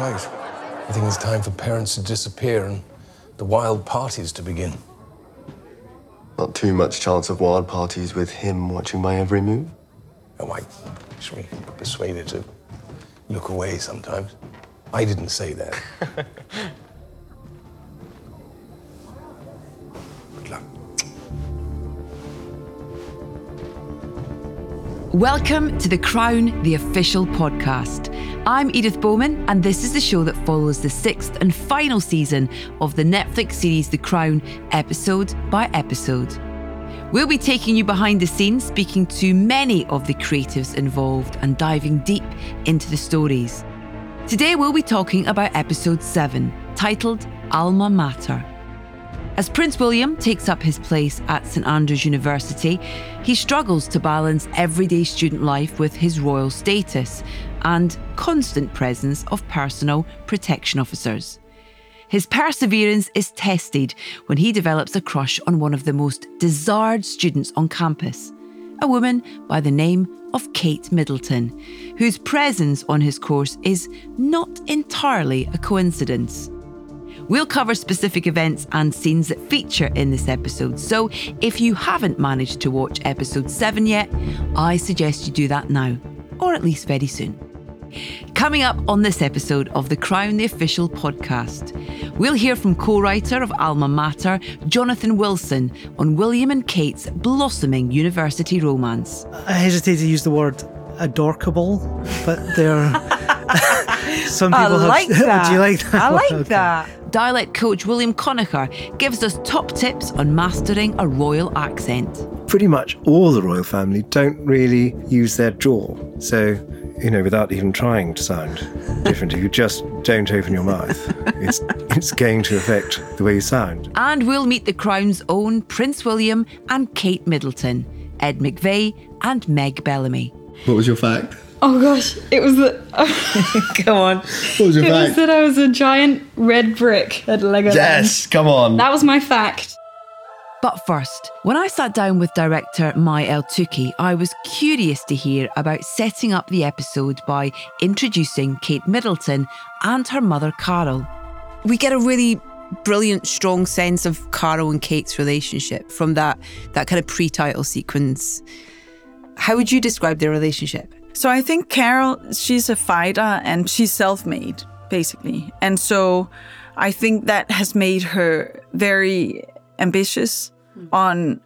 Right. I think it's time for parents to disappear and the wild parties to begin. Not too much chance of wild parties with him watching my every move. Oh, I should be persuaded to look away sometimes. I didn't say that. Good luck. Welcome to The Crown, the official podcast. I'm Edith Bowman, and this is the show that follows the 6th and final season of the Netflix series The Crown, episode by episode. We'll be taking you behind the scenes, speaking to many of the creatives involved and diving deep into the stories. Today we'll be talking about episode 7, titled Alma Mater. As Prince William takes up his place at St Andrews University, he struggles to balance everyday student life with his royal status and constant presence of personal protection officers. His perseverance is tested when he develops a crush on one of the most desired students on campus, a woman by the name of Kate Middleton, whose presence on his course is not entirely a coincidence. We'll cover specific events and scenes that feature in this episode, so if you haven't managed to watch episode 7 yet, I suggest you do that now, or at least very soon. Coming up on this episode of The Crown, the official podcast, we'll hear from co-writer of Alma Mater, Jonathan Wilson, on William and Kate's blossoming university romance. I hesitate to use the word adorkable, but they're... Some people I like have, that. Do you like that? I like okay. that. Dialect coach William Conacher gives us top tips on mastering a royal accent. Pretty much all the royal family don't really use their jaw, so... you know, without even trying to sound different. If you just don't open your mouth, it's going to affect the way you sound. And we'll meet the Crown's own Prince William and Kate Middleton, Ed McVey and Meg Bellamy. What was your fact? Oh, gosh, it was that... come on. What was your fact? It was that I was a giant red brick at Legoland. Yes, come on. That was my fact. But first, when I sat down with director May El-Toukhy, I was curious to hear about setting up the episode by introducing Kate Middleton and her mother, Carol. We get a really brilliant, strong sense of Carol and Kate's relationship from that kind of pre-title sequence. How would you describe their relationship? So I think Carol, she's a fighter and she's self-made, basically. And so I think that has made her very... ambitious on,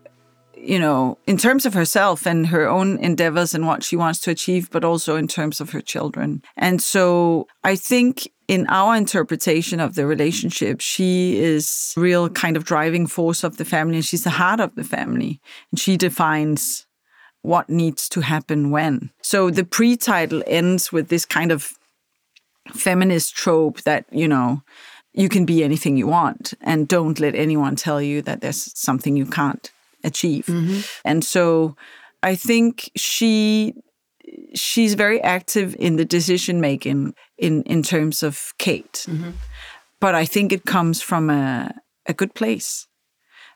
you know, in terms of herself and her own endeavors and what she wants to achieve, but also in terms of her children. And so I think in our interpretation of the relationship, she is real kind of driving force of the family, and she's the heart of the family. And she defines what needs to happen when. So the pre-title ends with this kind of feminist trope that, you know, you can be anything you want, and don't let anyone tell you that there's something you can't achieve. Mm-hmm. And so I think she's very active in the decision-making in terms of Kate. Mm-hmm. But I think it comes from a good place,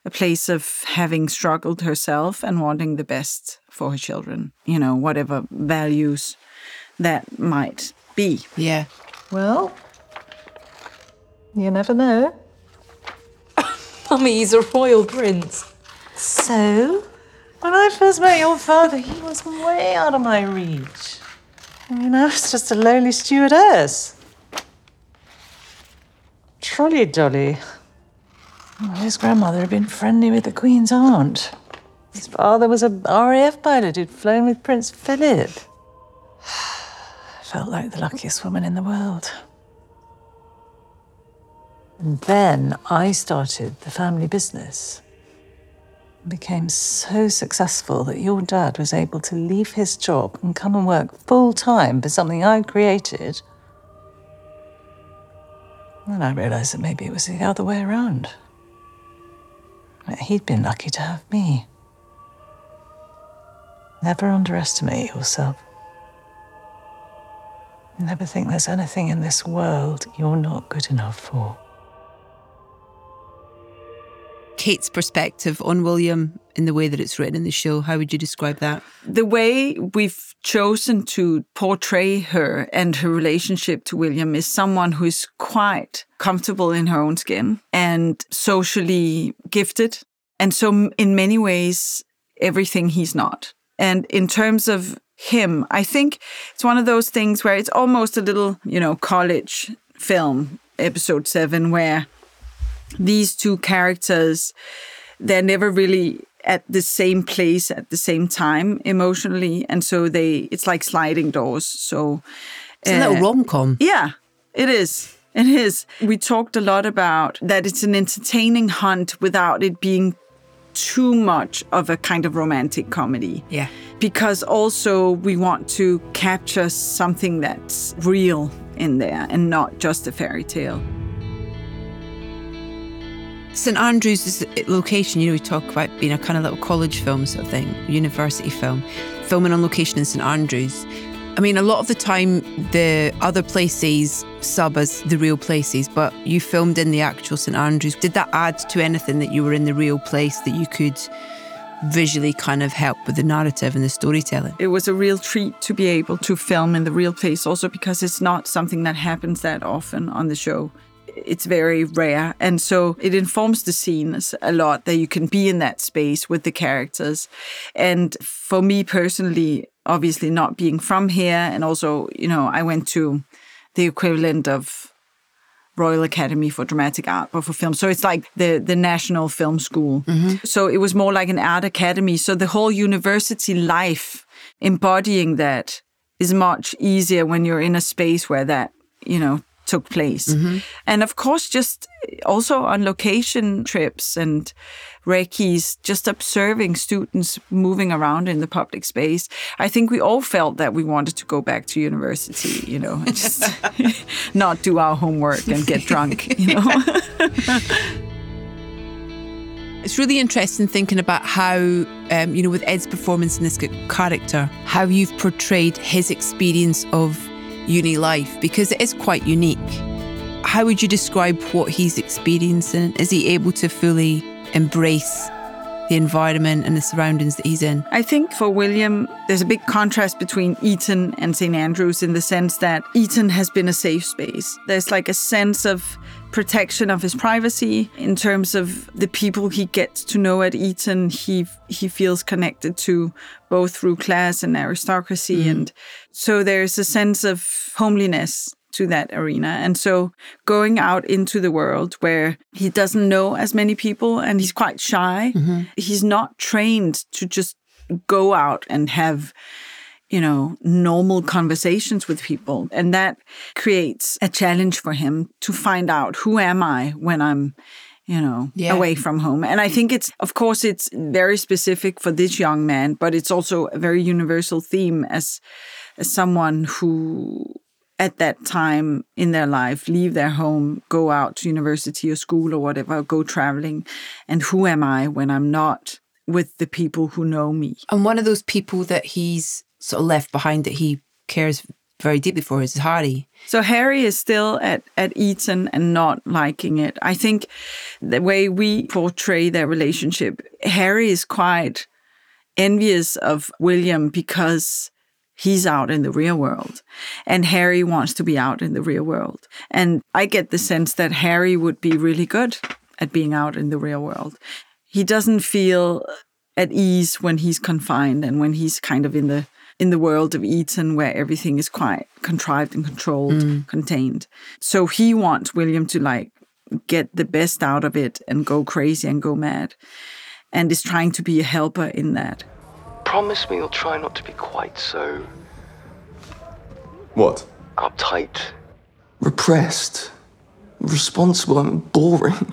a place of having struggled herself and wanting the best for her children, you know, whatever values that might be. Yeah. Well... you never know. Mummy, he's a royal prince. So? When I first met your father, he was way out of my reach. I mean, I was just a lonely stewardess. Trolley dolly. Well, his grandmother had been friendly with the Queen's aunt. His father was a RAF pilot who'd flown with Prince Philip. I felt like the luckiest woman in the world. And then I started the family business. It became so successful that your dad was able to leave his job and come and work full-time for something I'd created. Then I realised that maybe it was the other way around. That he'd been lucky to have me. Never underestimate yourself. Never think there's anything in this world you're not good enough for. Kate's perspective on William in the way that it's written in the show? How would you describe that? The way we've chosen to portray her and her relationship to William is someone who is quite comfortable in her own skin and socially gifted. And so in many ways, everything he's not. And in terms of him, I think it's one of those things where it's almost a little, college film, episode 7, where these two characters, they're never really at the same place at the same time emotionally. And so it's like sliding doors. So it's a little rom-com. Yeah, it is. It is. We talked a lot about that it's an entertaining hunt without it being too much of a kind of romantic comedy. Yeah. Because also we want to capture something that's real in there and not just a fairy tale. St Andrews is the location, we talk about being a kind of little college film sort of thing, university film, filming on location in St Andrews. A lot of the time the other places sub as the real places, but you filmed in the actual St Andrews. Did that add to anything that you were in the real place that you could visually kind of help with the narrative and the storytelling? It was a real treat to be able to film in the real place also because it's not something that happens that often on the show. It's very rare. And so it informs the scenes a lot that you can be in that space with the characters. And for me personally, obviously not being from here and also, I went to the equivalent of Royal Academy for Dramatic Art or for Film. So it's like the National Film School. Mm-hmm. So it was more like an art academy. So the whole university life embodying that is much easier when you're in a space where that, took place. Mm-hmm. And of course, just also on location trips and recce's, just observing students moving around in the public space. I think we all felt that we wanted to go back to university, and just not do our homework and get drunk, It's really interesting thinking about how, with Ed's performance in this character, how you've portrayed his experience of uni life, because it is quite unique. How would you describe what he's experiencing? Is he able to fully embrace the environment and the surroundings that he's in? I think for William, there's a big contrast between Eton and St. Andrews in the sense that Eton has been a safe space. There's like a sense of protection of his privacy in terms of the people he gets to know at Eton. He feels connected to both through class and aristocracy. Mm-hmm. And so there's a sense of homeliness to that arena. And so going out into the world where he doesn't know as many people and he's quite shy, mm-hmm. He's not trained to just go out and have, normal conversations with people. And that creates a challenge for him to find out who am I when I'm away from home. And I think it's very specific for this young man, but it's also a very universal theme as someone who at that time in their life, leave their home, go out to university or school or whatever, go traveling. And who am I when I'm not with the people who know me? And one of those people that he's sort of left behind that he cares very deeply for is Harry. So Harry is still at Eton and not liking it. I think the way we portray their relationship, Harry is quite envious of William because he's out in the real world, and Harry wants to be out in the real world. And I get the sense that Harry would be really good at being out in the real world. He doesn't feel at ease when he's confined and when he's kind of in the world of Eton where everything is quite contrived and controlled, contained. So he wants William to get the best out of it and go crazy and go mad, and is trying to be a helper in that. Promise me you'll try not to be quite so... What? Uptight. Repressed. Responsible and boring.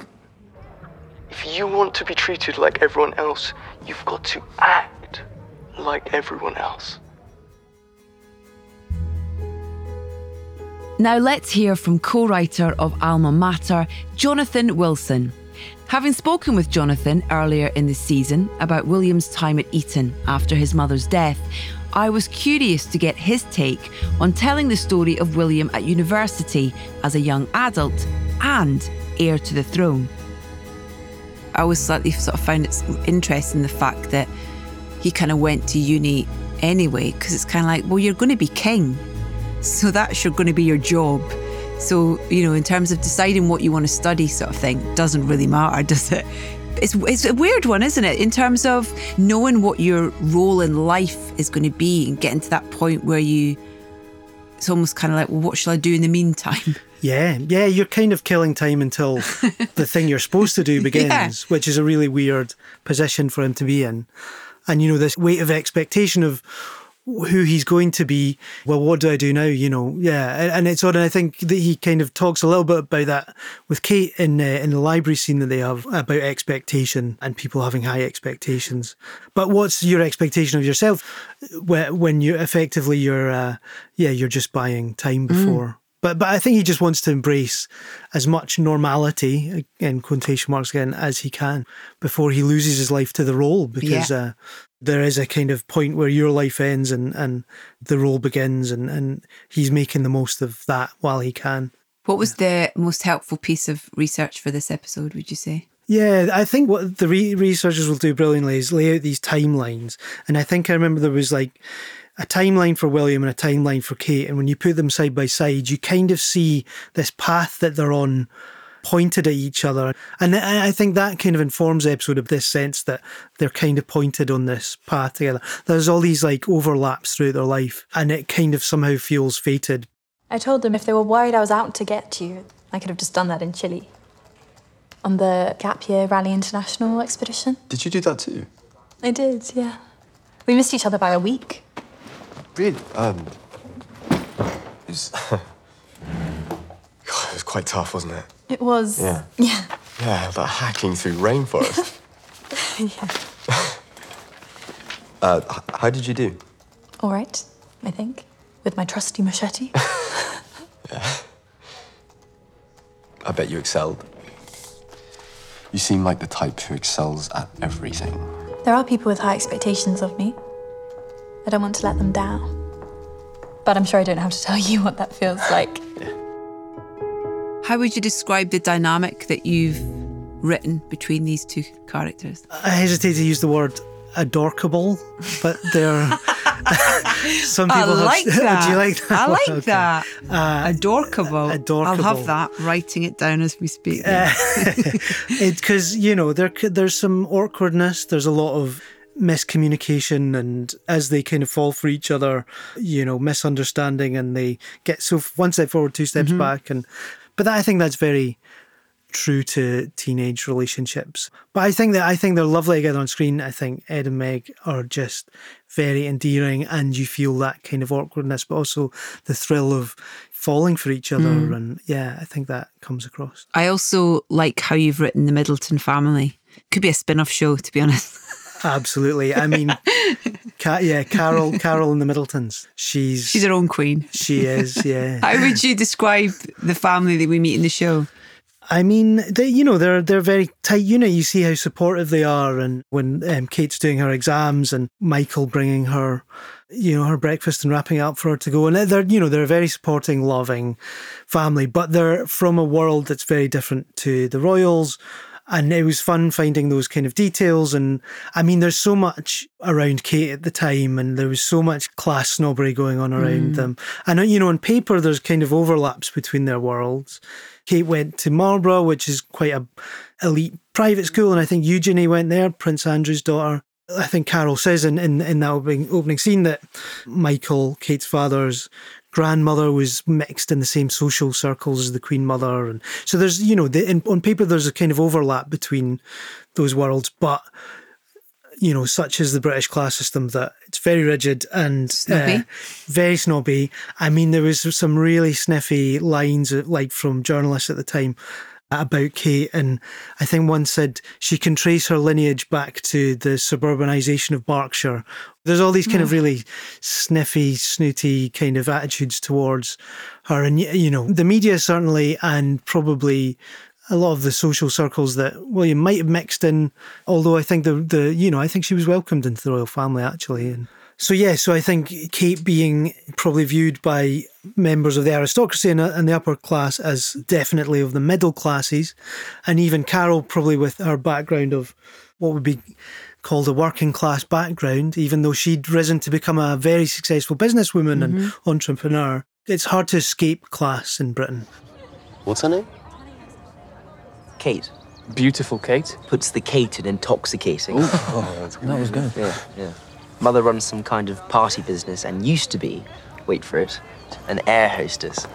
If you want to be treated like everyone else, you've got to act like everyone else. Now let's hear from co-writer of Alma Mater, Jonathan Wilson. Having spoken with Jonathan earlier in the season about William's time at Eton after his mother's death, I was curious to get his take on telling the story of William at university as a young adult and heir to the throne. I always slightly sort of found it's interesting the fact that he kind of went to uni anyway, because it's kind of like, well, you're going to be king, so that's going to be your job. So, you know, in terms of deciding what you want to study sort of thing, doesn't really matter, does it? It's a weird one, isn't it? In terms of knowing what your role in life is going to be and getting to that point where you, it's almost kind of like, well, what shall I do in the meantime? Yeah, you're kind of killing time until the thing you're supposed to do begins, which is a really weird position for him to be in. And, you know, this weight of expectation of who he's going to be. Well, what do I do now? You know, yeah. And it's odd. And I think that he kind of talks a little bit about that with Kate in the library scene that they have about expectation and people having high expectations. But what's your expectation of yourself when you effectively you're just buying time before. But I think he just wants to embrace as much normality, in quotation marks again, as he can before he loses his life to the role, because there is a kind of point where your life ends and the role begins, and he's making the most of that while he can. What was the most helpful piece of research for this episode, would you say? Yeah, I think what the researchers will do brilliantly is lay out these timelines. And I think I remember there was like a timeline for William and a timeline for Kate. And when you put them side by side, you kind of see this path that they're on pointed at each other. And I think that kind of informs the episode of this sense that they're kind of pointed on this path together. There's all these like overlaps throughout their life, and it kind of somehow feels fated. I told them if they were worried I was out to get you, I could have just done that in Chile. On the gap year Raleigh International expedition. Did you do that too? I did, yeah. We missed each other by a week. Really? It was quite tough, wasn't it? It was. Yeah. Yeah, like hacking through rainforest. Yeah. How did you do? All right, I think, with my trusty machete. Yeah. I bet you excelled. You seem like the type who excels at everything. There are people with high expectations of me. I don't want to let them down. But I'm sure I don't have to tell you what that feels like. Yeah. How would you describe the dynamic that you've written between these two characters? I hesitate to use the word adorkable, but they're... Some people I like have, that. Do you like that? I like that. Adorkable. I'll have that, writing it down as we speak. Because, you know, there's some awkwardness. There's a lot of miscommunication, and as they kind of fall for each other, you know, misunderstanding, and they get so one step forward, two steps back, but I think that's very true to teenage relationships. But I think they're lovely together on screen. I think Ed and Meg are just very endearing, and you feel that kind of awkwardness, but also the thrill of falling for each other, and I think that comes across. I also like how you've written the Middleton family. Could be a spin-off show, to be honest. Absolutely. I mean, Carol in the Middletons. She's her own queen. She is, yeah. How would you describe the family that we meet in the show? I mean, they're a very tight unit. You see how supportive they are, and when Kate's doing her exams and Michael bringing her, you know, her breakfast and wrapping it up for her to go, and they're a very supporting, loving family, but they're from a world that's very different to the royals. And it was fun finding those kind of details. And I mean, there's so much around Kate at the time, and there was so much class snobbery going on around them. And, you know, on paper, there's kind of overlaps between their worlds. Kate went to Marlborough, which is quite an elite private school. And I think Eugenie went there, Prince Andrew's daughter. I think Carol says in that opening scene that Michael, Kate's father's grandmother, was mixed in the same social circles as the Queen Mother. And so there's, you know, on paper, there's a kind of overlap between those worlds, but, you know, such is the British class system that it's very rigid and snobby. Very snobby. I mean, there was some really sniffy lines, like from journalists at the time, about Kate, and I think one said she can trace her lineage back to the suburbanisation of Berkshire. There's all these kind of really sniffy, snooty kind of attitudes towards her, and, you know, the media certainly, and probably a lot of the social circles that William might have mixed in, although I think I think she was welcomed into the royal family, actually, and So yeah, so I think Kate being probably viewed by members of the aristocracy and the upper class as definitely of the middle classes, and even Carol probably with her background of what would be called a working class background, even though she'd risen to become a very successful businesswoman and entrepreneur. It's hard to escape class in Britain. What's her name? Kate. Beautiful Kate. Puts the Kate in intoxicating. Oh, that's good. That was good. Yeah, yeah. Mother runs some kind of party business and used to be, wait for it, an air hostess.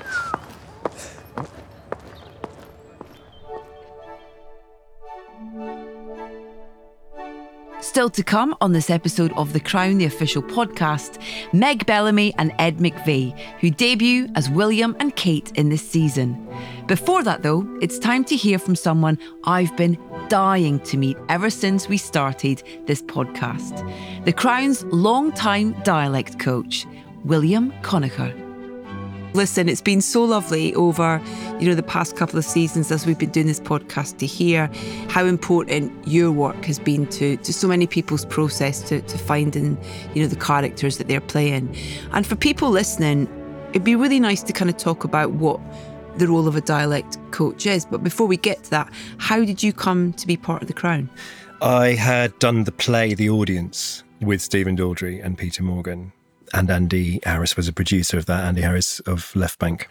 Still to come on this episode of The Crown, the official podcast, Meg Bellamy and Ed McVey, who debut as William and Kate in this season. Before that, though, it's time to hear from someone I've been dying to meet ever since we started this podcast. The Crown's long-time dialect coach, William Conacher. Listen, it's been so lovely over, the past couple of seasons as we've been doing this podcast to hear how important your work has been to so many people's process to finding, the characters that they're playing. And for people listening, it'd be really nice to kind of talk about what the role of a dialect coach is. But before we get to that, how did you come to be part of The Crown? I had done the play The Audience with Stephen Daldry and Peter Morgan. And Andy Harris was a producer of that, Andy Harris of Left Bank.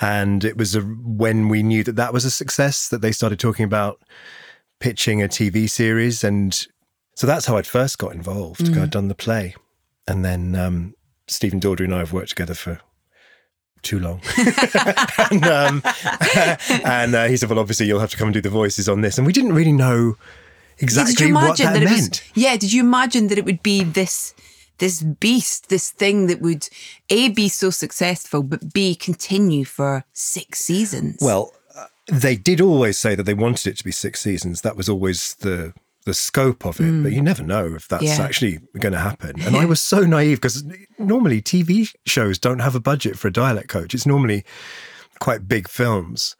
And it was when we knew that was a success that they started talking about pitching a TV series. And so that's how I'd first got involved. Mm. I'd done the play. And then Stephen Daldry and I have worked together for too long. and he said, well, obviously you'll have to come and do the voices on this. And we didn't really know exactly what that meant. Did you imagine that it would be this beast, this thing that would, A, be so successful, but B, continue for 6 seasons? Well, they did always say that they wanted it to be 6 seasons. That was always the scope of it, but you never know if that's actually going to happen. And I was so naive because normally TV shows don't have a budget for a dialect coach. It's normally quite big films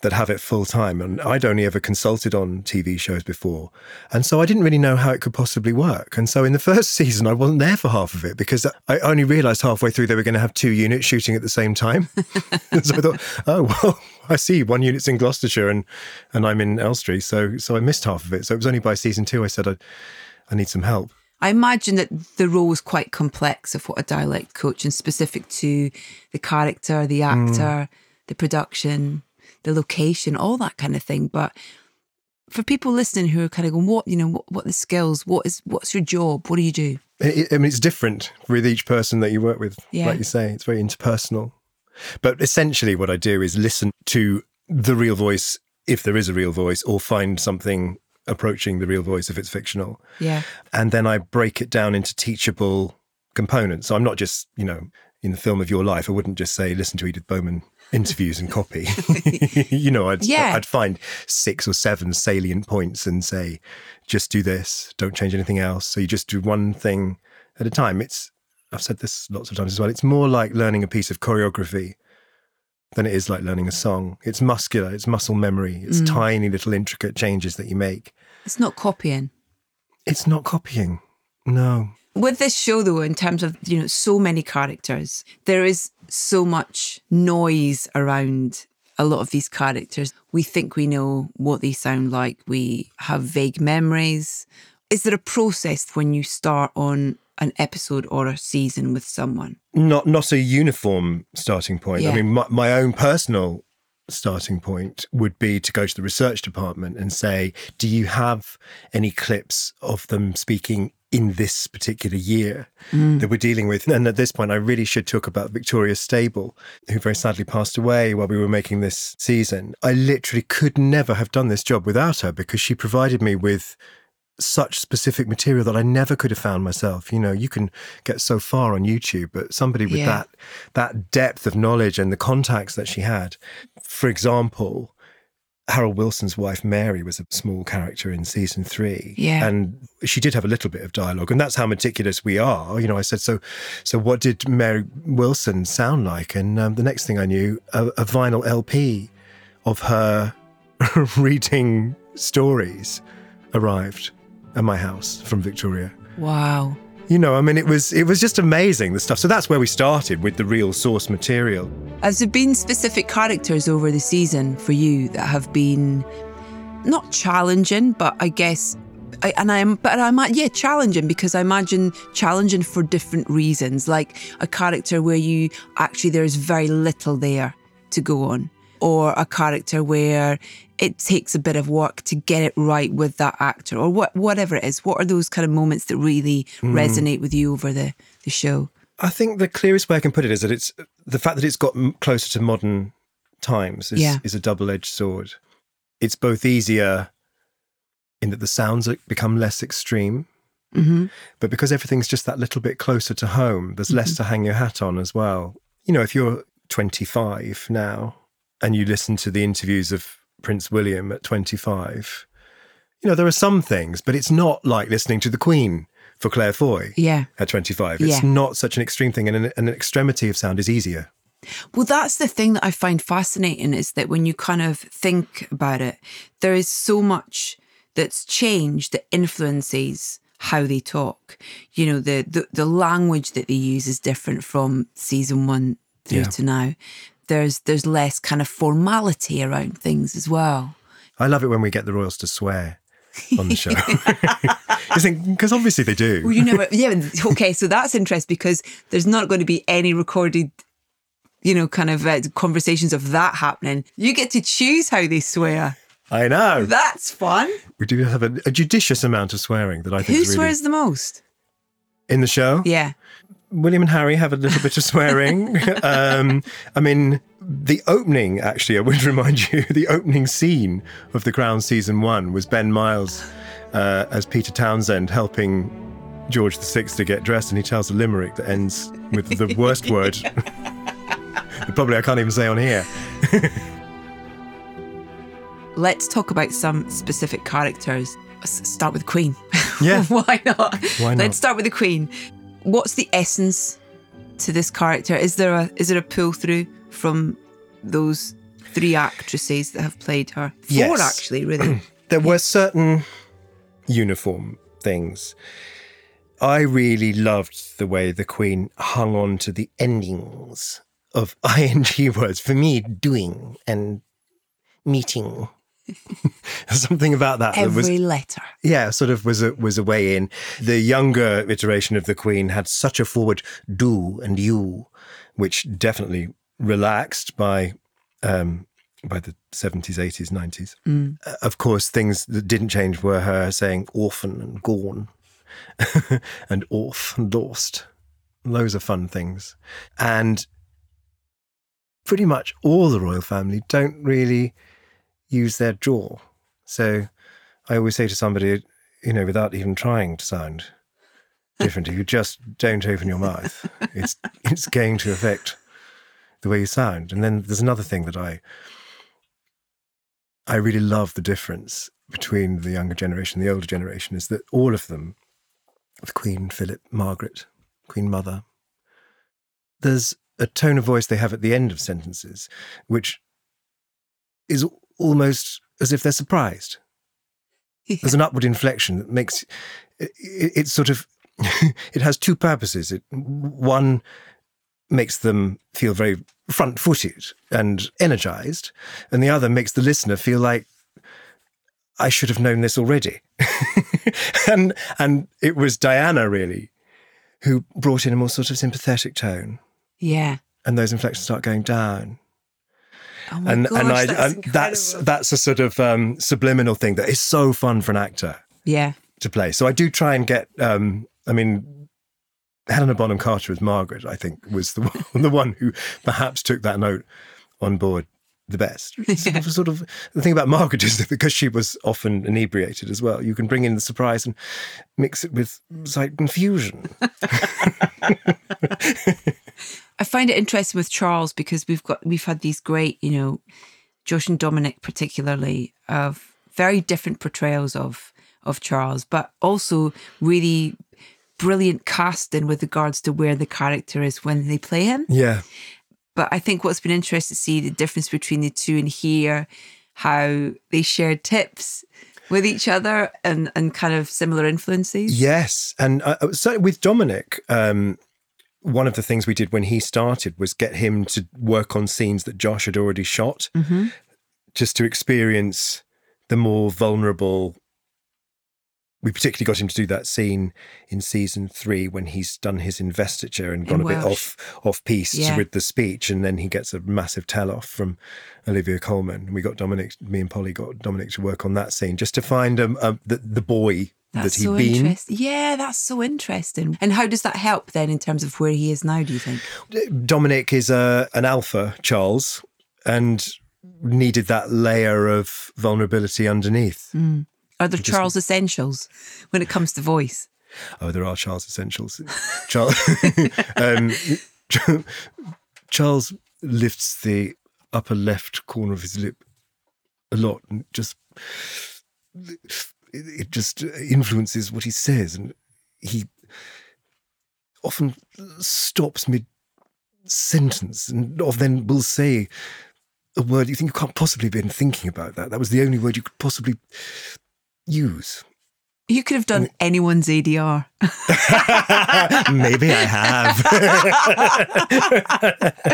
that have it full time. And I'd only ever consulted on TV shows before. And so I didn't really know how it could possibly work. And so in the first season, I wasn't there for half of it because I only realised halfway through they were going to have 2 units shooting at the same time. And so I thought, oh, well, I see 1 unit's in Gloucestershire and I'm in Elstree. So I missed half of it. So it was only by season 2 I said, I need some help. I imagine that the role was quite complex of what a dialect coach and specific to the character, the actor, the production, the location, all that kind of thing. But for people listening who are kind of going, what are the skills? What's your job? What do you do? It's different with each person that you work with. Yeah. Like you say, it's very interpersonal. But essentially what I do is listen to the real voice, if there is a real voice, or find something approaching the real voice if it's fictional. Yeah. And then I break it down into teachable components. So I'm not just, in the film of your life, I wouldn't just say, listen to Edith Bowman interviews and copy. I'd find 6 or 7 salient points and say, just do this, don't change anything else. So you just do one thing at a time. I've said this lots of times as well, it's more like learning a piece of choreography than it is like learning a song. It's muscular, it's muscle memory, it's tiny little intricate changes that you make. It's not copying. It's not copying, no. With this show, though, in terms of, so many characters, there is so much noise around a lot of these characters. We think we know what they sound like. We have vague memories. Is there a process when you start on an episode or a season with someone? Not a uniform starting point. Yeah. I mean, my own personal starting point would be to go to the research department and say, do you have any clips of them speaking in this particular year that we're dealing with? And at this point, I really should talk about Victoria Stable, who very sadly passed away while we were making this season. I literally could never have done this job without her because she provided me with such specific material that I never could have found myself. You can get so far on YouTube, but somebody with that depth of knowledge and the contacts that she had. For example, Harold Wilson's wife, Mary, was a small character in season 3. Yeah. And she did have a little bit of dialogue. And that's how meticulous we are. I said, so what did Mary Wilson sound like? And the next thing I knew, a vinyl LP of her reading stories arrived at my house from Victoria. Wow. You know, I mean, it was just amazing, the stuff. So that's where we started, with the real source material. Has there been specific characters over the season for you that have been not challenging, but I guess, challenging, because I imagine challenging for different reasons, like a character where you actually there's very little there to go on, or a character where it takes a bit of work to get it right with that actor, or whatever it is. What are those kind of moments that really resonate with you over the show? I think the clearest way I can put it is that it's the fact that it's got closer to modern times is a double-edged sword. It's both easier in that the sounds become less extreme, but because everything's just that little bit closer to home, there's less to hang your hat on as well. You know, if you're 25 now and you listen to the interviews of Prince William at 25, you know, there are some things, but it's not like listening to the Queen for Claire Foy at 25. It's not such an extreme thing, and an extremity of sound is easier. Well, that's the thing that I find fascinating, is that when you kind of think about it, there is so much that's changed that influences how they talk. You know, the language that they use is different from season one through to now. There's less kind of formality around things as well. I love it when we get the royals to swear on the show. Because obviously they do. Well, you know, okay, so that's interesting, because there's not going to be any recorded, you know, kind of conversations of that happening. You get to choose how they swear. I know. That's fun. We do have a judicious amount of swearing that I think is really... Who swears the most? In the show? Yeah. William and Harry have a little bit of swearing. I mean, the opening, actually, I would remind you, the opening scene of The Crown Season 1 was Ben Miles as Peter Townsend helping George VI to get dressed, and he tells a limerick that ends with the worst word. Probably I can't even say on here. Let's talk about some specific characters. Start with the Queen. Yeah. Why not? Let's start with the Queen. What's the essence to this character? Is there a pull through from those three actresses that have played her? Four, actually, really. There were certain uniform things. I really loved the way the Queen hung on to the endings of ing words. For me, doing and meeting. Something about that. Every letter. Yeah, sort of was a way in. The younger iteration of the Queen had such a forward do and you, which definitely relaxed by the 70s, 80s, 90s. Of course, things that didn't change were her saying orphan and gorn and orf and lost. Those are fun things. And pretty much all the royal family don't really use their jaw. So I always say to somebody, you know, without even trying to sound different, if you just don't open your mouth, it's going to affect the way you sound. And then there's another thing that I really love the difference between the younger generation and the older generation, is that all of them, with Queen, Philip, Margaret, Queen Mother, there's a tone of voice they have at the end of sentences, which is almost as if they're surprised. Yeah. There's an upward inflection that makes it sort of, it has two purposes. One makes them feel very front-footed and energized, and the other makes the listener feel like, I should have known this already. And it was Diana, really, who brought in a more sort of sympathetic tone. Yeah. And those inflections start going down. Oh my gosh, that's a sort of subliminal thing that is so fun for an actor to play. So I do try and get, Helena Bonham Carter as Margaret, I think, was the one who perhaps took that note on board the best. Sort of the thing about Margaret is that because she was often inebriated as well, you can bring in the surprise and mix it with slight confusion. I find it interesting with Charles, because we've had these great, you know, Josh and Dominic particularly, of very different portrayals of Charles, but also really brilliant casting with regards to where the character is when they play him. Yeah. But I think what's been interesting to see the difference between the two, and hear how they share tips with each other and kind of similar influences? Yes. And so with Dominic, one of the things we did when he started was get him to work on scenes that Josh had already shot, mm-hmm. just to experience the more vulnerable. We particularly got him to do that scene in season 3 when he's done his investiture and gone a bit off-piste with the speech, and then he gets a massive tell-off from Olivia Colman. We got Dominic, me and Polly got Dominic to work on that scene just to find the boy that's that he'd been. Yeah, that's so interesting. And how does that help then in terms of where he is now, do you think? Dominic is an alpha Charles and needed that layer of vulnerability underneath. Mm. Are there Charles essentials when it comes to voice? Oh, there are Charles essentials. Charles lifts the upper left corner of his lip a lot, and it just influences what he says, and he often stops mid-sentence and then will say a word you think you can't possibly have been thinking about that. That was the only word you could possibly use. You could have done anyone's ADR. Maybe I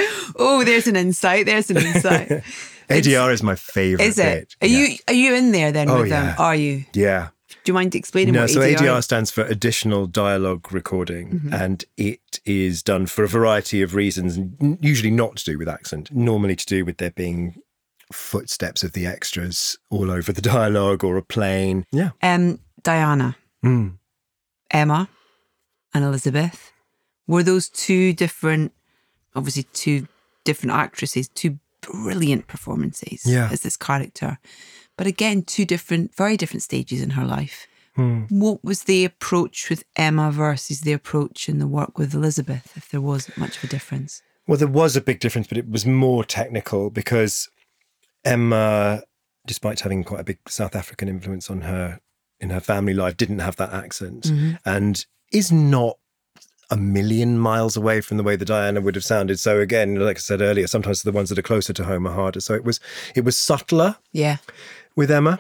have. Oh, there's an insight. ADR is my favourite. Is it? Bit. Are you in there then with them? Are you? Yeah. Do you mind explaining what ADR is? No, so ADR stands for additional dialogue recording, mm-hmm. and it is done for a variety of reasons, usually not to do with accent, normally to do with there being footsteps of the extras all over the dialogue or a plane. Yeah. Diana, Emma and Elizabeth, were those two different actresses, two brilliant performances as this character. But again, very different stages in her life. Mm. What was the approach with Emma versus the approach in the work with Elizabeth, if there wasn't much of a difference? Well, there was a big difference, but it was more technical because Emma, despite having quite a big South African influence on her in her family life, didn't have that accent, mm-hmm. and is not a million miles away from the way that Diana would have sounded. So again, like I said earlier, sometimes the ones that are closer to home are harder. So it was subtler with Emma.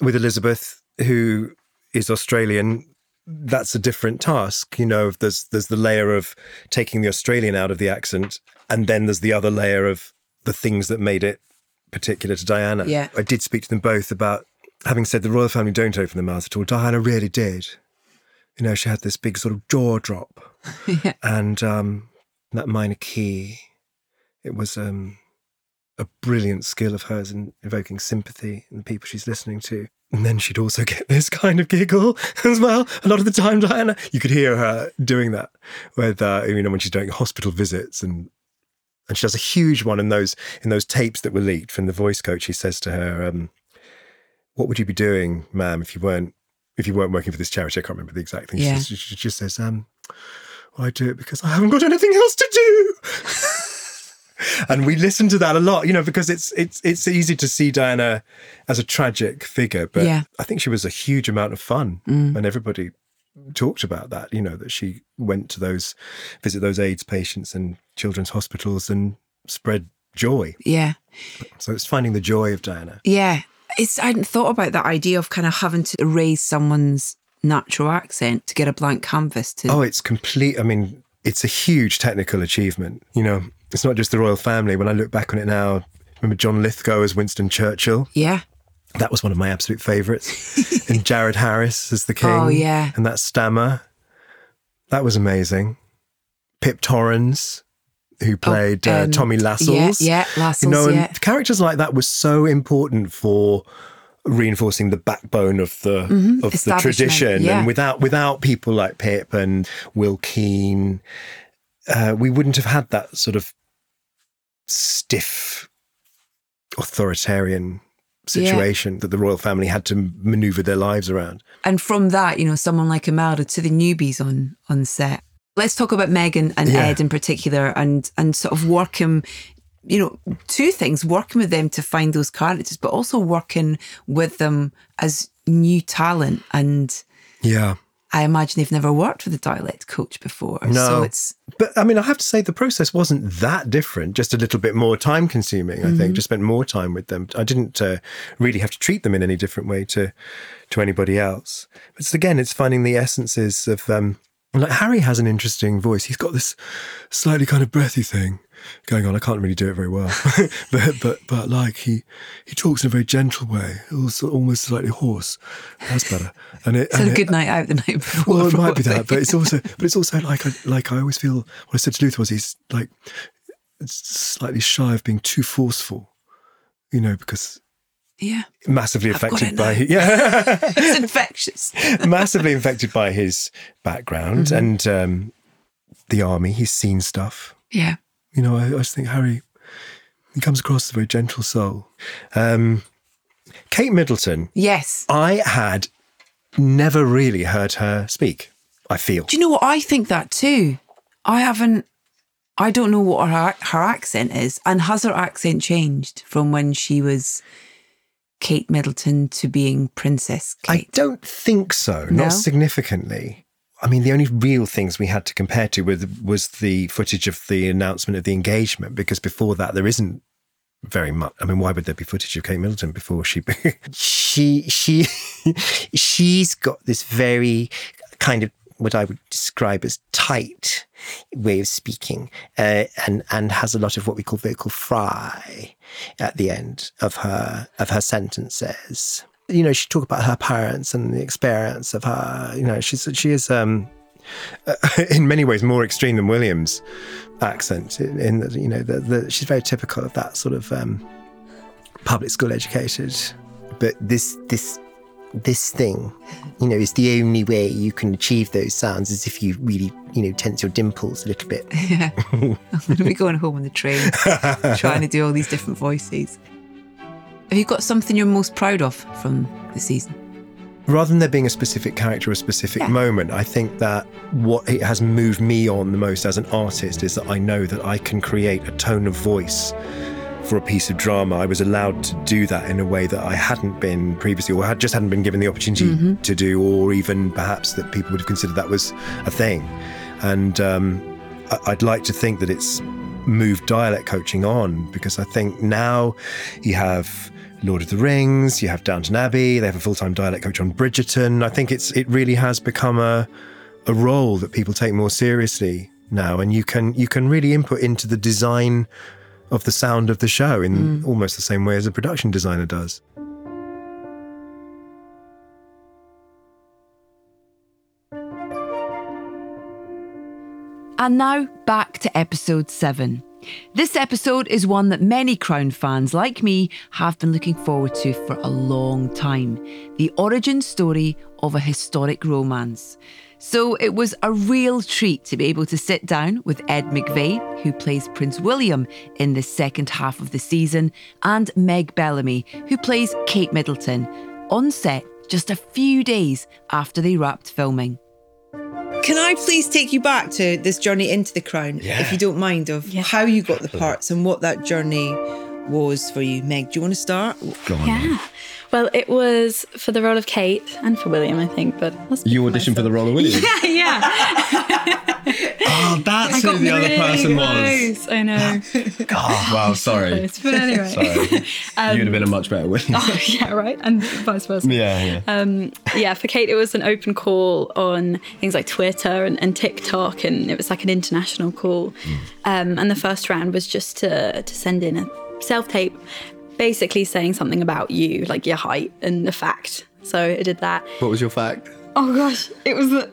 With Elizabeth, who is Australian, that's a different task. You know, there's the layer of taking the Australian out of the accent, and then there's the other layer of the things that made it particular to Diana. Yeah. I did speak to them both about, having said the royal family don't open their mouths at all, Diana really did. You know, she had this big sort of jaw drop and that minor key. It was a brilliant skill of hers in evoking sympathy in the people she's listening to. And then she'd also get this kind of giggle as well. A lot of the time, Diana, you could hear her doing that with, when she's doing hospital visits and she does a huge one in those tapes that were leaked from the voice coach. He says to her, "What would you be doing, ma'am, if you weren't working for this charity?" I can't remember the exact thing. Yeah. She just says, "I do it because I haven't got anything else to do." And we listen to that a lot, because it's easy to see Diana as a tragic figure, but I think she was a huge amount of fun, and everybody talked about that, that she went to visit those AIDS patients and children's hospitals and spread joy. Yeah. So it's finding the joy of Diana. Yeah. I hadn't thought about that idea of kind of having to erase someone's natural accent to get a blank canvas to... Oh, it's complete. I mean, it's a huge technical achievement. It's not just the royal family. When I look back on it now, remember John Lithgow as Winston Churchill? Yeah. That was one of my absolute favourites. And Jared Harris as the king. Oh, yeah. And that stammer. That was amazing. Pip Torrens, who played Tommy Lassels. Yeah, Lassels, and characters like that were so important for reinforcing the backbone of the of the tradition. Yeah. And without people like Pip and Will Keane, we wouldn't have had that sort of stiff, authoritarian situation that the royal family had to manoeuvre their lives around. And from that, someone like Imelda to the newbies on set. Let's talk about Meg and Ed in particular and sort of working, two things, working with them to find those characters, but also working with them as new talent and I imagine they've never worked with a dialect coach before. No. So it's... But I mean, I have to say the process wasn't that different, just a little bit more time consuming, I think. Just spent more time with them. I didn't really have to treat them in any different way to anybody else. But it's, again, it's finding the essences of... Like Harry has an interesting voice. He's got this slightly kind of breathy thing going on. I can't really do it very well. but like he talks in a very gentle way, also almost slightly hoarse. That's better. And it, so and the good night out the night before. Well, it probably. Might be that, but it's also like I always feel what I said to Luther was he's like slightly shy of being too forceful, you know, because... Yeah. Massively affected by... Yeah. It's infectious. Massively infected by his background and the army. He's seen stuff. Yeah. You know, I just think Harry, he comes across as a very gentle soul. Kate Middleton. Yes. I had never really heard her speak, I feel. Do you know what? I think that too. I don't know what her accent is. And has her accent changed from when she was... Kate Middleton to being Princess Kate? I don't think so, not significantly. I mean, the only real things we had to compare to was the footage of the announcement of the engagement, because before that there isn't very much. I mean, why would there be footage of Kate Middleton before she... she's got this very kind of what I would describe as tight way of speaking and has a lot of what we call vocal fry at the end of her sentences. You know, she talked about her parents and the experience of her, you know, she is in many ways more extreme than William's accent in that, you know, she's very typical of that sort of public school educated. But this thing, you know, is the only way you can achieve those sounds is if you really, you know, tense your dimples a little bit. Yeah. I'm going to be going home on the train, trying to do all these different voices. Have you got something you're most proud of from the season? Rather than there being a specific character or a specific moment, I think that what it has moved me on the most as an artist is that I know that I can create a tone of voice for a piece of drama. I was allowed to do that in a way that I hadn't been previously, or just hadn't been given the opportunity to do, or even perhaps that people would have considered that was a thing. And I'd like to think that it's moved dialect coaching on, because I think now you have Lord of the Rings, you have Downton Abbey, they have a full-time dialect coach on Bridgerton. I think it really has become a role that people take more seriously now, and you can really input into the design of the sound of the show in almost the same way as a production designer does. And now back to episode 7. This episode is one that many Crown fans like me have been looking forward to for a long time. The origin story of a historic romance. So it was a real treat to be able to sit down with Ed McVey, who plays Prince William in the second half of the season, and Meg Bellamy, who plays Kate Middleton, on set just a few days after they wrapped filming. Can I please take you back to this journey into The Crown, if you don't mind, of how you got the parts and what that journey was for you? Meg, do you want to start? Go on. Yeah. Well, it was for the role of Kate and for William, I think. But you auditioned for the role of William? Yeah. Oh, that's who the other person was. I know. Oh, wow, sorry. But anyway. Sorry. You'd have been a much better William. Oh, yeah, right? And vice versa. Yeah. Yeah, for Kate, it was an open call on things like Twitter and TikTok, and it was like an international call. And the first round was just to send in a self-tape, basically saying something about you, like your height and the fact. So I did that. What was your fact? Oh gosh, it was that...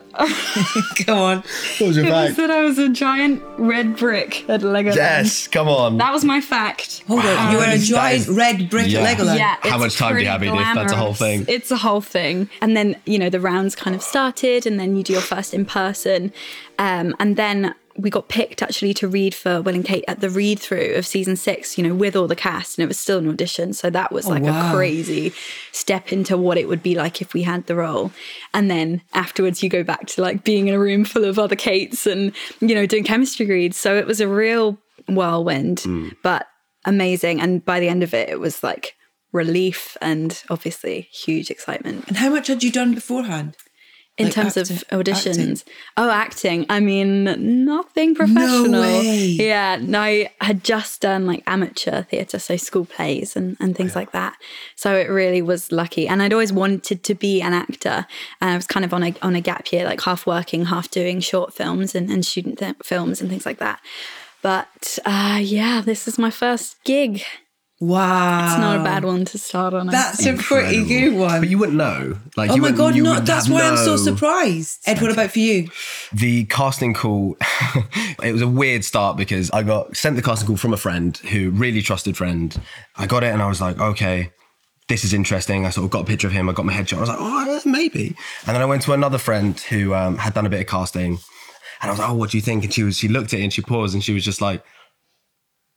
Come on. What was your fact? It was that I was a giant red brick at Legoland. Yes, come on. That was my fact. Hold on, you were a giant red brick at Legoland. Yeah, how much time do you have, Edith? That's a whole thing. It's a whole thing. And then, you know, the rounds kind of started, and then you do your first in person. And then we got picked actually to read for Will and Kate at the read through of season 6, you know, with all the cast, and it was still an audition. So that was a crazy step into what it would be like if we had the role. And then afterwards you go back to like being in a room full of other Kates and, you know, doing chemistry reads. So it was a real whirlwind, but amazing. And by the end of it, it was like relief and obviously huge excitement. And how much had you done beforehand? In like terms acting, of auditions? Acting. Oh, acting. I mean, nothing professional. No way. Yeah. No, I had just done like amateur theatre, so school plays and things like that. So it really was lucky. And I'd always wanted to be an actor. And I was kind of on a gap year, like half working, half doing short films and student films and things like that. But yeah, this is my first gig. Wow. It's not a bad one to start on. That's a pretty good one. But you wouldn't know. Like, oh my God, no, that's why I'm so surprised. Ed, what about for you? The casting call, it was a weird start because I got sent the casting call from a friend who, really trusted friend. I got it and I was like, okay, this is interesting. I sort of got a picture of him. I got my headshot. I was like, oh, maybe. And then I went to another friend who had done a bit of casting. And I was like, oh, what do you think? And she looked at it and she paused and she was just like,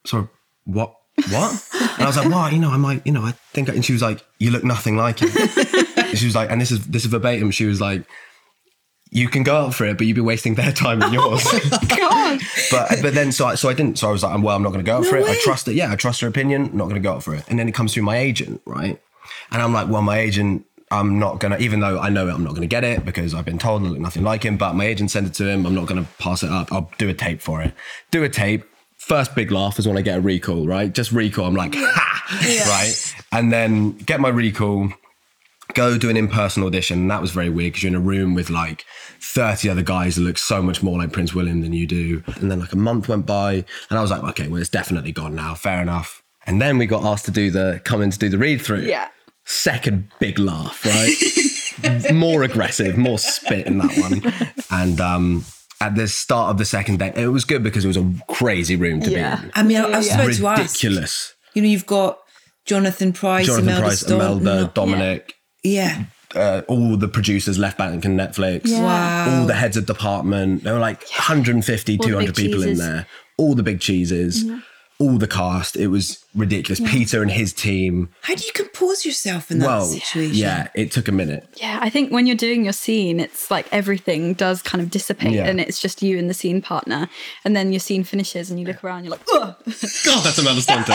sorry, what? What? And I was like, well, you know, I might, you know, I think, and she was like, you look nothing like it. She was like, and this is verbatim. She was like, you can go out for it, but you'd be wasting their time and yours. Oh my God. But then, so I didn't. So I was like, well, I'm not going to go out for it. Way. I trust it. Yeah, I trust her opinion. I'm not going to go out for it. And then it comes through my agent, right? And I'm like, well, my agent, I'm not going to, even though I know it, I'm not going to get it because I've been told I look nothing like him, but my agent sent it to him. I'm not going to pass it up. I'll do a tape for it. Do a tape. First big laugh is when I get a recall, right? Just recall. I'm like, ha! Yeah. Right? And then get my recall, go do an in-person audition. And that was very weird because you're in a room with like 30 other guys that look so much more like Prince William than you do. And then like a month went by and I was like, okay, well, it's definitely gone now. Fair enough. And then we got asked to come in to do the read-through. Yeah. Second big laugh, right? More aggressive, more spit in that one. And, at the start of the second day, it was good because it was a crazy room to be in. I mean, I was supposed to ask. Ridiculous. You know, you've got Jonathan Price, Imelda, Dominic. Yeah. All the producers, Left Bank and Netflix. Yeah. Wow. All the heads of department. There were like 150, 200 people in there. All the big cheeses. Yeah. All the cast. It was ridiculous. Yeah. Peter and his team. How do you compose yourself in that situation? Yeah, it took a minute. Yeah, I think when you're doing your scene, it's like everything does kind of dissipate and it's just you and the scene partner. And then your scene finishes and you look around and you're like, oh! God, that's another stunter.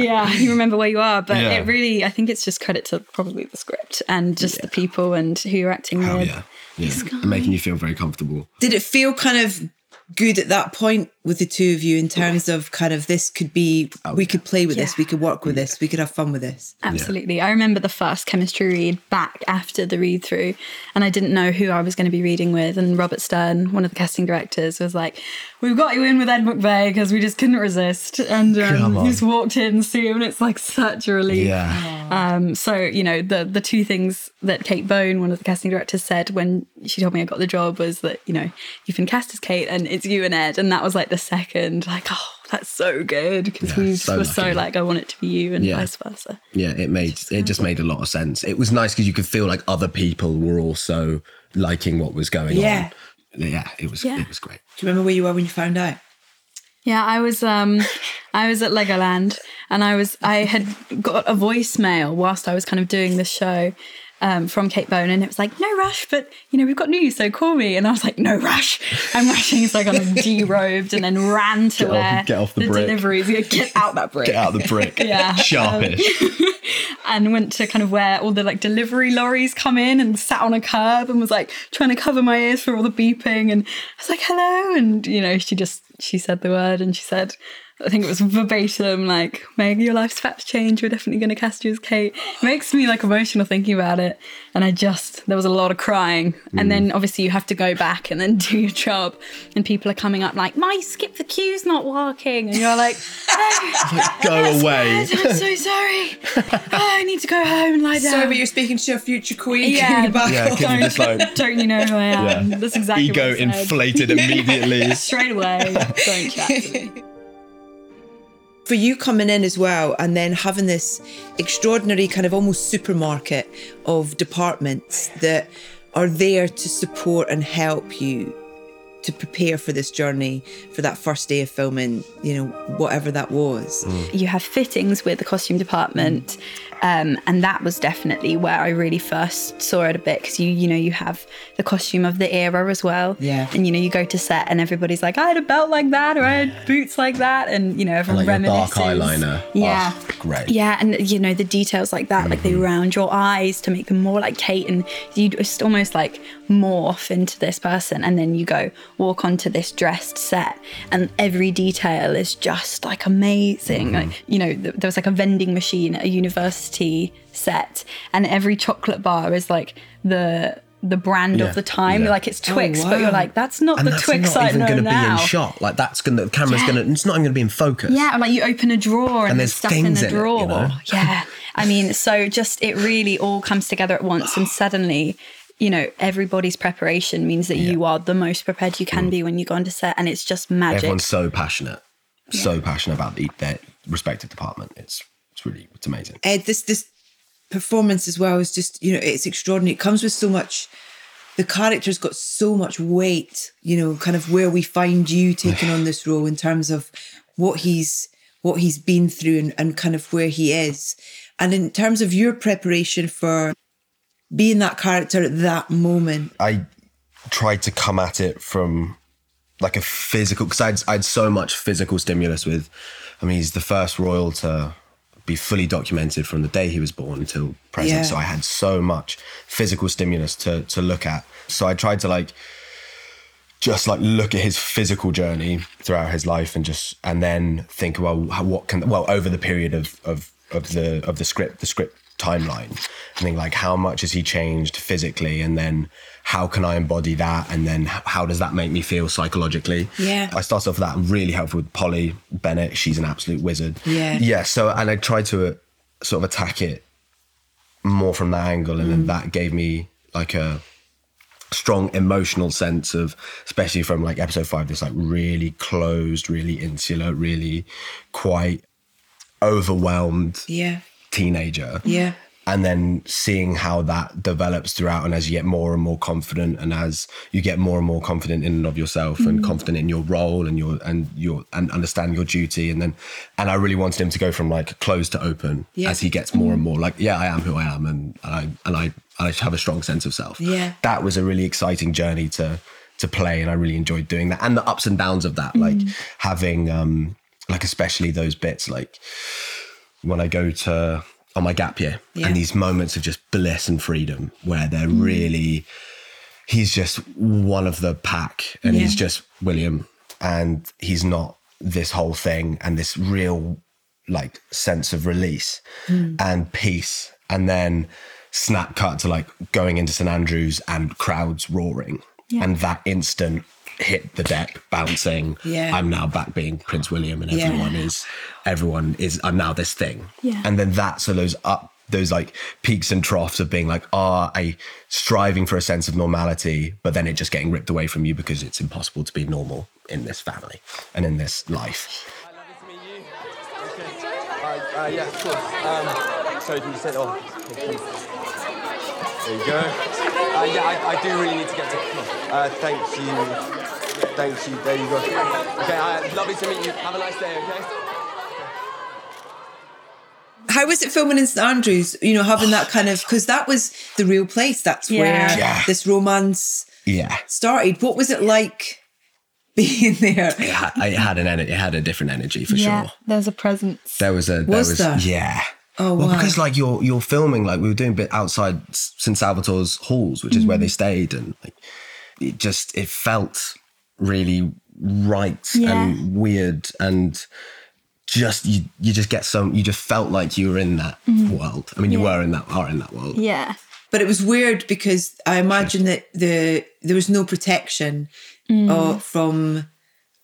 Yeah, you remember where you are. But it really, I think it's just credit to probably the script and just the people and who you're acting with. Yeah, making you feel very comfortable. Did it feel kind of good at that point with the two of you in terms of kind of this could be, we could play with this, we could work with this, we could have fun with this? Absolutely. I remember the first chemistry read back after the read through and I didn't know who I was going to be reading with, and Robert Stern, one of the casting directors, was like, we've got you in with Ed McVey because we just couldn't resist, and just walked in soon, and it's like such a relief. So, you know, the two things that Kate Bone, one of the casting directors, said when she told me I got the job was that, you know, you've been cast as Kate and it's you and Ed, and that was like the second, like, oh, that's so good, because we were so like, I want it to be you, and vice versa. Yeah, it just made a lot of sense. It was nice because you could feel like other people were also liking what was going on. Yeah, it was great. Do you remember where you were when you found out? Yeah, I was at Legoland, and I had got a voicemail whilst I was kind of doing the show. From Kate Bone, and it was like, no rush, but you know, we've got news, so call me. And I was like, no rush, I'm rushing. So I kind of de-robed and then ran to get off the deliveries. Yeah, get out that brick. Get out the brick. Yeah. Sharpish. And went to kind of where all the like delivery lorries come in, and sat on a curb and was like trying to cover my ears for all the beeping. And I was like, hello. And you know, she said the word, and she said, I think it was verbatim, like, Meg, your life's facts change. We're definitely going to cast you as Kate. It makes me like emotional thinking about it. And there was a lot of crying. Mm. And then obviously you have to go back and then do your job. And people are coming up like, my skip the queue's not working. And you're like, oh, go away. Bad. I'm so sorry. Oh, I need to go home and lie down. Sorry, but you're speaking to your future queen. Don't you know who I am? Yeah. That's exactly what I said. Ego inflated immediately. Straight away. Don't chat to me. For you coming in as well and then having this extraordinary kind of almost supermarket of departments that are there to support and help you, to prepare for this journey, for that first day of filming, you know, whatever that was. You have fittings with the costume department, and that was definitely where I really first saw it a bit, because you know, you have the costume of the era as well. Yeah. And, you know, you go to set and everybody's like, I had a belt like that, or I had boots like that, and, you know, everyone like reminisces. Dark eyeliner. Yeah. Oh, great. Yeah, and, you know, the details like that, like they round your eyes to make them more like Kate, and you just almost like morph into this person, and then you go walk onto this dressed set and every detail is just like amazing. Like, you know, there was like a vending machine at a university set, and every chocolate bar is like the brand of the time. Like, it's Twix, but you're like, that's not the Twix I know now. And that's not even going to be in shot. Like, that's going to, the camera's going to, it's not even going to be in focus. Yeah, like you open a drawer and there's stuff in the drawer. It, you know? Yeah. I mean, so just it really all comes together at once, and suddenly, you know, everybody's preparation means that you are the most prepared you can be when you go onto set, and it's just magic. Everyone's so passionate about their respective department. It's amazing. Ed, this performance as well is just, you know, it's extraordinary. It comes with so much, the character's got so much weight, you know, kind of where we find you taking on this role in terms of what he's been through and kind of where he is. And in terms of your preparation for being that character at that moment. I tried to come at it from like a physical, because I'd so much physical stimulus with, I mean, he's the first royal to be fully documented from the day he was born until present. Yeah. So I had so much physical stimulus to look at. So I tried to just look at his physical journey throughout his life and then think, over the period of the script timeline, I think, like, how much has he changed physically, and then how can I embody that, and then how does that make me feel psychologically? Yeah, I start off with that. I'm really helpful with Polly Bennett. She's an absolute wizard. Yeah. So, and I tried to sort of attack it more from that angle, and then that gave me like a strong emotional sense of, especially from like episode 5, this like really closed, really insular, really quite overwhelmed. Yeah. Teenager. Yeah. And then seeing how that develops throughout, and as you get more and more confident, and as you get more and more confident in and of yourself, and confident in your role and understand your duty, and I really wanted him to go from like closed to open as he gets more and more like, yeah, I am who I am, and I have a strong sense of self. Yeah. That was a really exciting journey to play, and I really enjoyed doing that, and the ups and downs of that, like having like especially those bits like when I go to on my gap year and these moments of just bliss and freedom where they're really, he's just one of the pack, and he's just William, and he's not this whole thing, and this real like sense of release and peace. And then snap cut to like going into St Andrews and crowds roaring and that instant hit the deck, bouncing. Yeah. I'm now back being Prince William, and everyone is, I'm now this thing. Yeah. And then that, so those like peaks and troughs of being like, I striving for a sense of normality, but then it just getting ripped away from you because it's impossible to be normal in this family and in this life. I'd love it to meet you. Okay. Yeah, of course. Sorry, can you set it on? There you go. Yeah, I do really need to get to. Thank you. Thank you. There you go. Okay, lovely to meet you. Have a nice day, okay? How was it filming in St Andrews? You know, having that kind of... Because that was the real place. That's where this romance started. What was it like being there? It had a different energy, for sure. There was a presence. There was. Yeah. Oh, well, wow. Because like you're filming, like we were doing a bit outside St Salvatore's halls, which is where they stayed, and like it felt... really right and weird, and just you just get some, you just felt like you were in that world. I mean, you were in that world. Yeah. But it was weird because I imagine that there was no protection from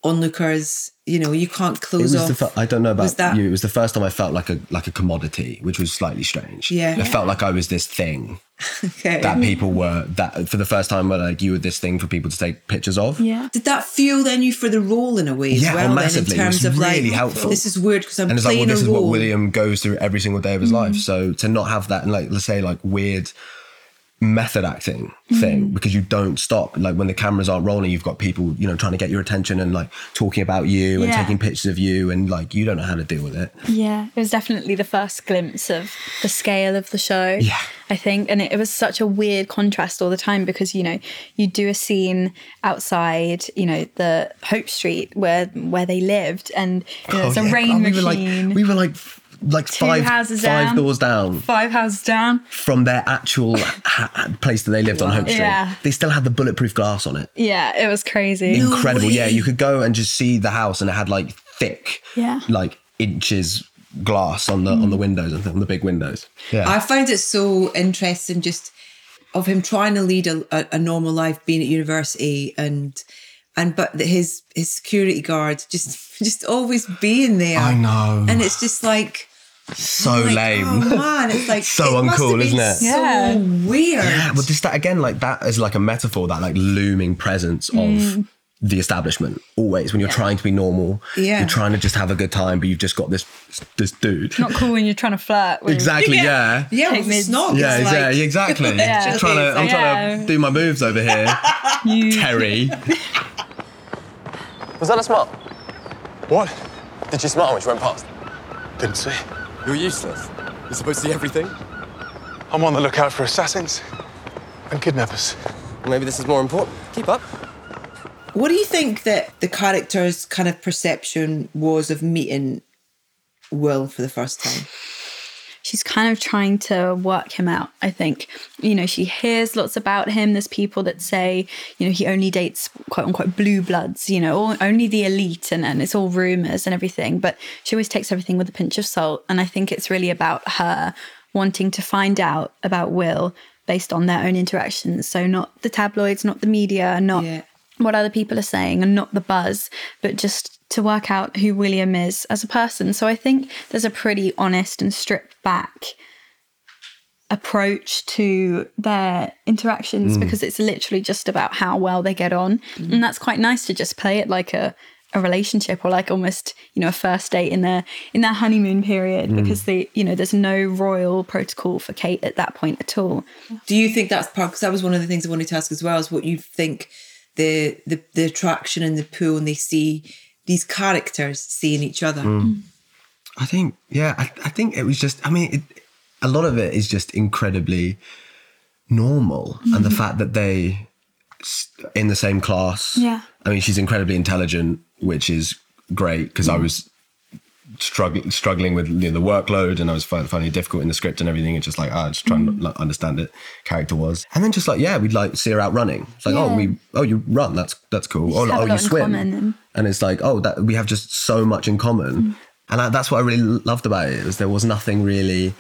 onlookers. You know, you can't close off. I don't know about you. It was the first time I felt like a commodity, which was slightly strange. Yeah. I felt like I was this thing that people were, that for the first time were like, you were this thing for people to take pictures of. Yeah. Did that fuel then you for the role in a way as well? Massively. Then, in terms of really helpful. This is weird because I'm playing a role. And it's like, well, this is what William goes through every single day of his life. So to not have that, and like, let's say like weird method acting thing, because you don't stop. Like when the cameras aren't rolling, you've got people, you know, trying to get your attention and like talking about you and taking pictures of you, and like you don't know how to deal with it. Yeah, it was definitely the first glimpse of the scale of the show, I think. And it was such a weird contrast all the time because, you know, you do a scene outside, you know, the Hope Street where they lived, and you know, it's a rain machine. We were like five houses down from their actual place that they lived on Hope Street. They still had the bulletproof glass on it. It was crazy, incredible. You could go and just see the house, and it had like thick like inches glass on the windows, and on the big windows. I found it so interesting, just of him trying to lead a normal life, being at university, but his security guard just always being there. I know. And it's just like lame. Oh man, it's like so uncool, isn't it? So weird. Yeah, well, just that again, like that is like a metaphor, that like looming presence of the establishment always, when you're trying to be normal, you're trying to just have a good time, but you've just got this dude. Not cool when you're trying to flirt. Exactly, yeah. Yeah, it's not. Yeah, like, exactly. I'm trying to do my moves over here, Terry. Was that a smart? What? Did you smile when she went past? Didn't see. You're useless. You're supposed to see everything. I'm on the lookout for assassins and kidnappers. Maybe this is more important. Keep up. What do you think that the character's kind of perception was of meeting Will for the first time? She's kind of trying to work him out, I think. You know, she hears lots about him. There's people that say, you know, he only dates quote unquote blue bloods, you know, or only the elite, and it's all rumours and everything. But she always takes everything with a pinch of salt. And I think it's really about her wanting to find out about Will based on their own interactions. So not the tabloids, not the media, not... Yeah. What other people are saying, and not the buzz, but just to work out who William is as a person. So I think there's a pretty honest and stripped back approach to their interactions because it's literally just about how well they get on. And that's quite nice to just play it like a relationship, or like almost, you know, a first date in their honeymoon period, because they, you know, there's no royal protocol for Kate at that point at all. Do you think that's part, because that was one of the things I wanted to ask as well, is what you think the attraction and the pull, and they see these characters seeing each other. I think, I think it was just, I mean, a lot of it is just incredibly normal. And the fact that they, in the same class, I mean, she's incredibly intelligent, which is great, because I was struggling with, you know, the workload, and I was finding it difficult in the script and everything. It's just like, I just try and like, understand it, character was. And then just like, we'd like see her out running. It's like, you run, that's cool. You you swim. And it's like, that we have just so much in common. And that's what I really loved about it, was there was nothing really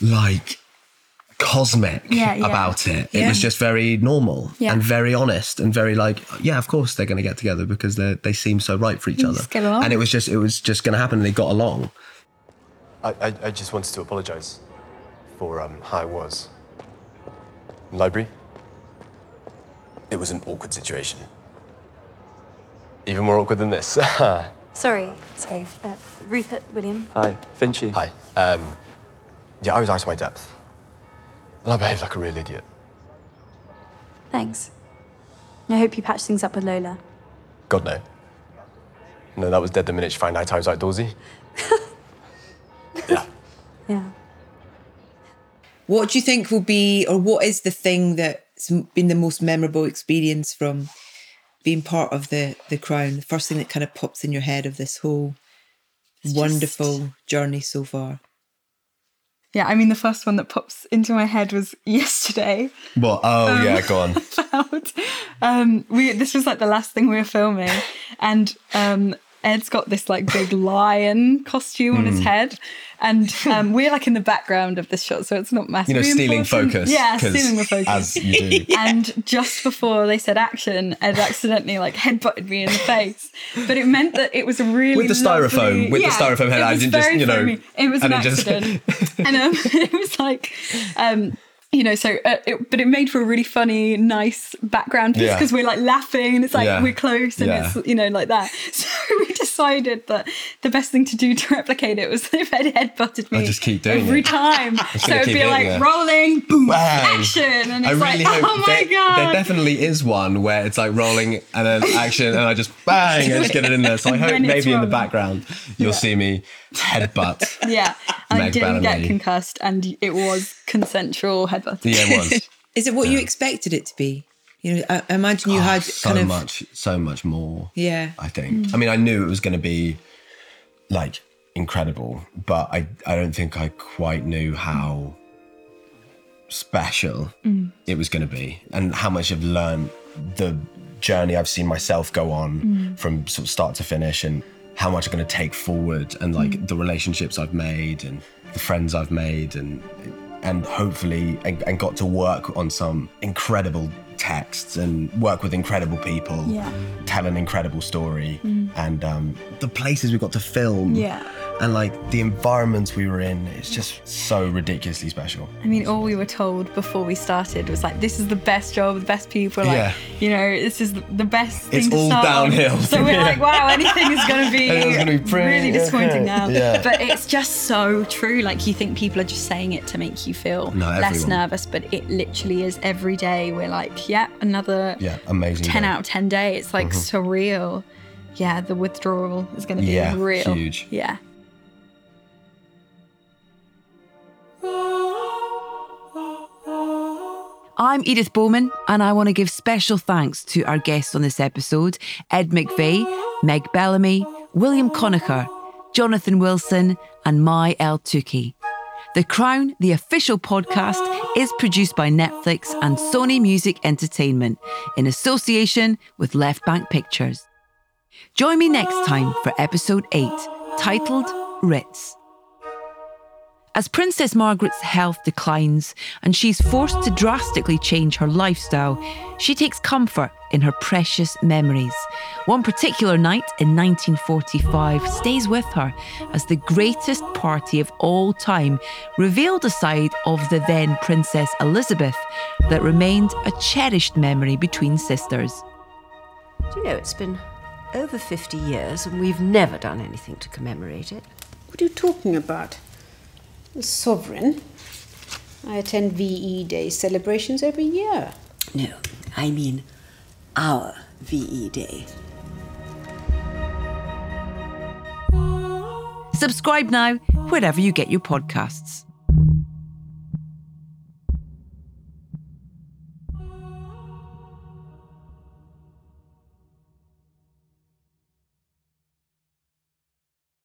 like cosmic about it. It was just very normal and very honest and very like, of course they're going to get together because they seem so right for each other. And it was just going to happen, and they got along. I just wanted to apologise for how I was. Library. It was an awkward situation. Even more awkward than this. Sorry. Rupert, William. Hi. Finchy. Hi. I was out of my depth. And I behaved like a real idiot. Thanks. I hope you patched things up with Lola. God, no. No, that was dead the minute she found out I was outdoorsy. Yeah. What do you think will be, or what is the thing that's been the most memorable experience from being part of the Crown? The first thing that kind of pops in your head of this whole wonderful journey so far? Yeah, I mean, the first one that pops into my head was yesterday. What? Oh, go on. About, this was like the last thing we were filming. And Ed's got this like big lion costume on his head. And we're like in the background of this shot, so it's not massively, you know, stealing focus. Yeah, stealing the focus. As you do. And just before they said action, Ed accidentally like headbutted me in the face. But it meant that it was a really the styrofoam head. I didn't just, you know. It was an accident. Just... and it was like... You know, so but it made for a really funny, nice background piece because we're like laughing and it's like we're close and it's, you know, like that. So we decided that the best thing to do to replicate it was if Ed headbutted me every time. So it'd be like rolling, boom, action. And it's really like, oh my God. There definitely is one where it's like rolling and then action and I just bang and just get it in there. So I hope maybe in the background you'll see me headbutt. Yeah, I didn't get concussed and it was consensual headbutt. Yeah, it was. Is it what you expected it to be? You know, I imagine you had so much more. Yeah, I think. I mean, I knew it was going to be like incredible, but I don't think I quite knew how special it was going to be, and how much I've learned, the journey I've seen myself go on from sort of start to finish, and how much I'm going to take forward, and like the relationships I've made, and the friends I've made, and hopefully, and got to work on some incredible texts and work with incredible people, tell an incredible story, and the places we got to film, and like the environments we were in, it's just so ridiculously special. I mean, all we were told before we started was like, this is the best job, the best people, like, you know, this is the best thing. It's all downhill. So we're like, wow, anything is going to be really disappointing now. Yeah. But it's just so true. Like, you think people are just saying it to make you feel less nervous, but it literally is every day. We're like, another amazing 10 out of 10 day. It's like surreal. Yeah, the withdrawal is going to be real. Huge. Yeah. I'm Edith Bowman, and I want to give special thanks to our guests on this episode, Ed McVey, Meg Bellamy, William Conacher, Jonathan Wilson, and May El-Toukhy. The Crown, the official podcast, is produced by Netflix and Sony Music Entertainment in association with Left Bank Pictures. Join me next time for episode 8, titled Ritz. As Princess Margaret's health declines and she's forced to drastically change her lifestyle, she takes comfort in her precious memories. One particular night in 1945 stays with her as the greatest party of all time revealed a side of the then Princess Elizabeth that remained a cherished memory between sisters. Do you know, it's been over 50 years and we've never done anything to commemorate it. What are you talking about? Sovereign. I attend VE Day celebrations every year. No, I mean our VE Day. Subscribe now, wherever you get your podcasts.